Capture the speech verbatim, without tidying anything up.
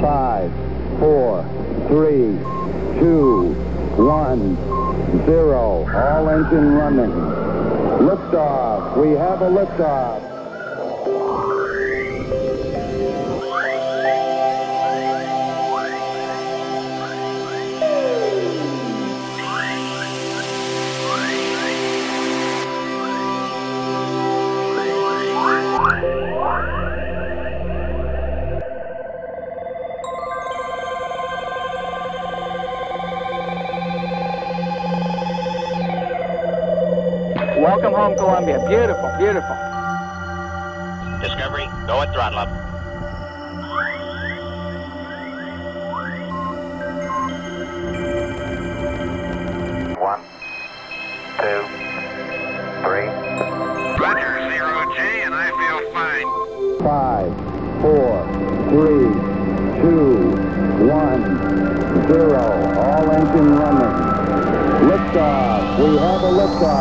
five, four, three, two, one, zero. All engine running. Liftoff. We have a liftoff. Welcome home, Columbia. Beautiful, beautiful. Discovery, go at throttle up. One, two, three. Roger, zero J, and I feel fine. Five, four, three, two, one, zero. All engine running. Liftoff. We have a liftoff.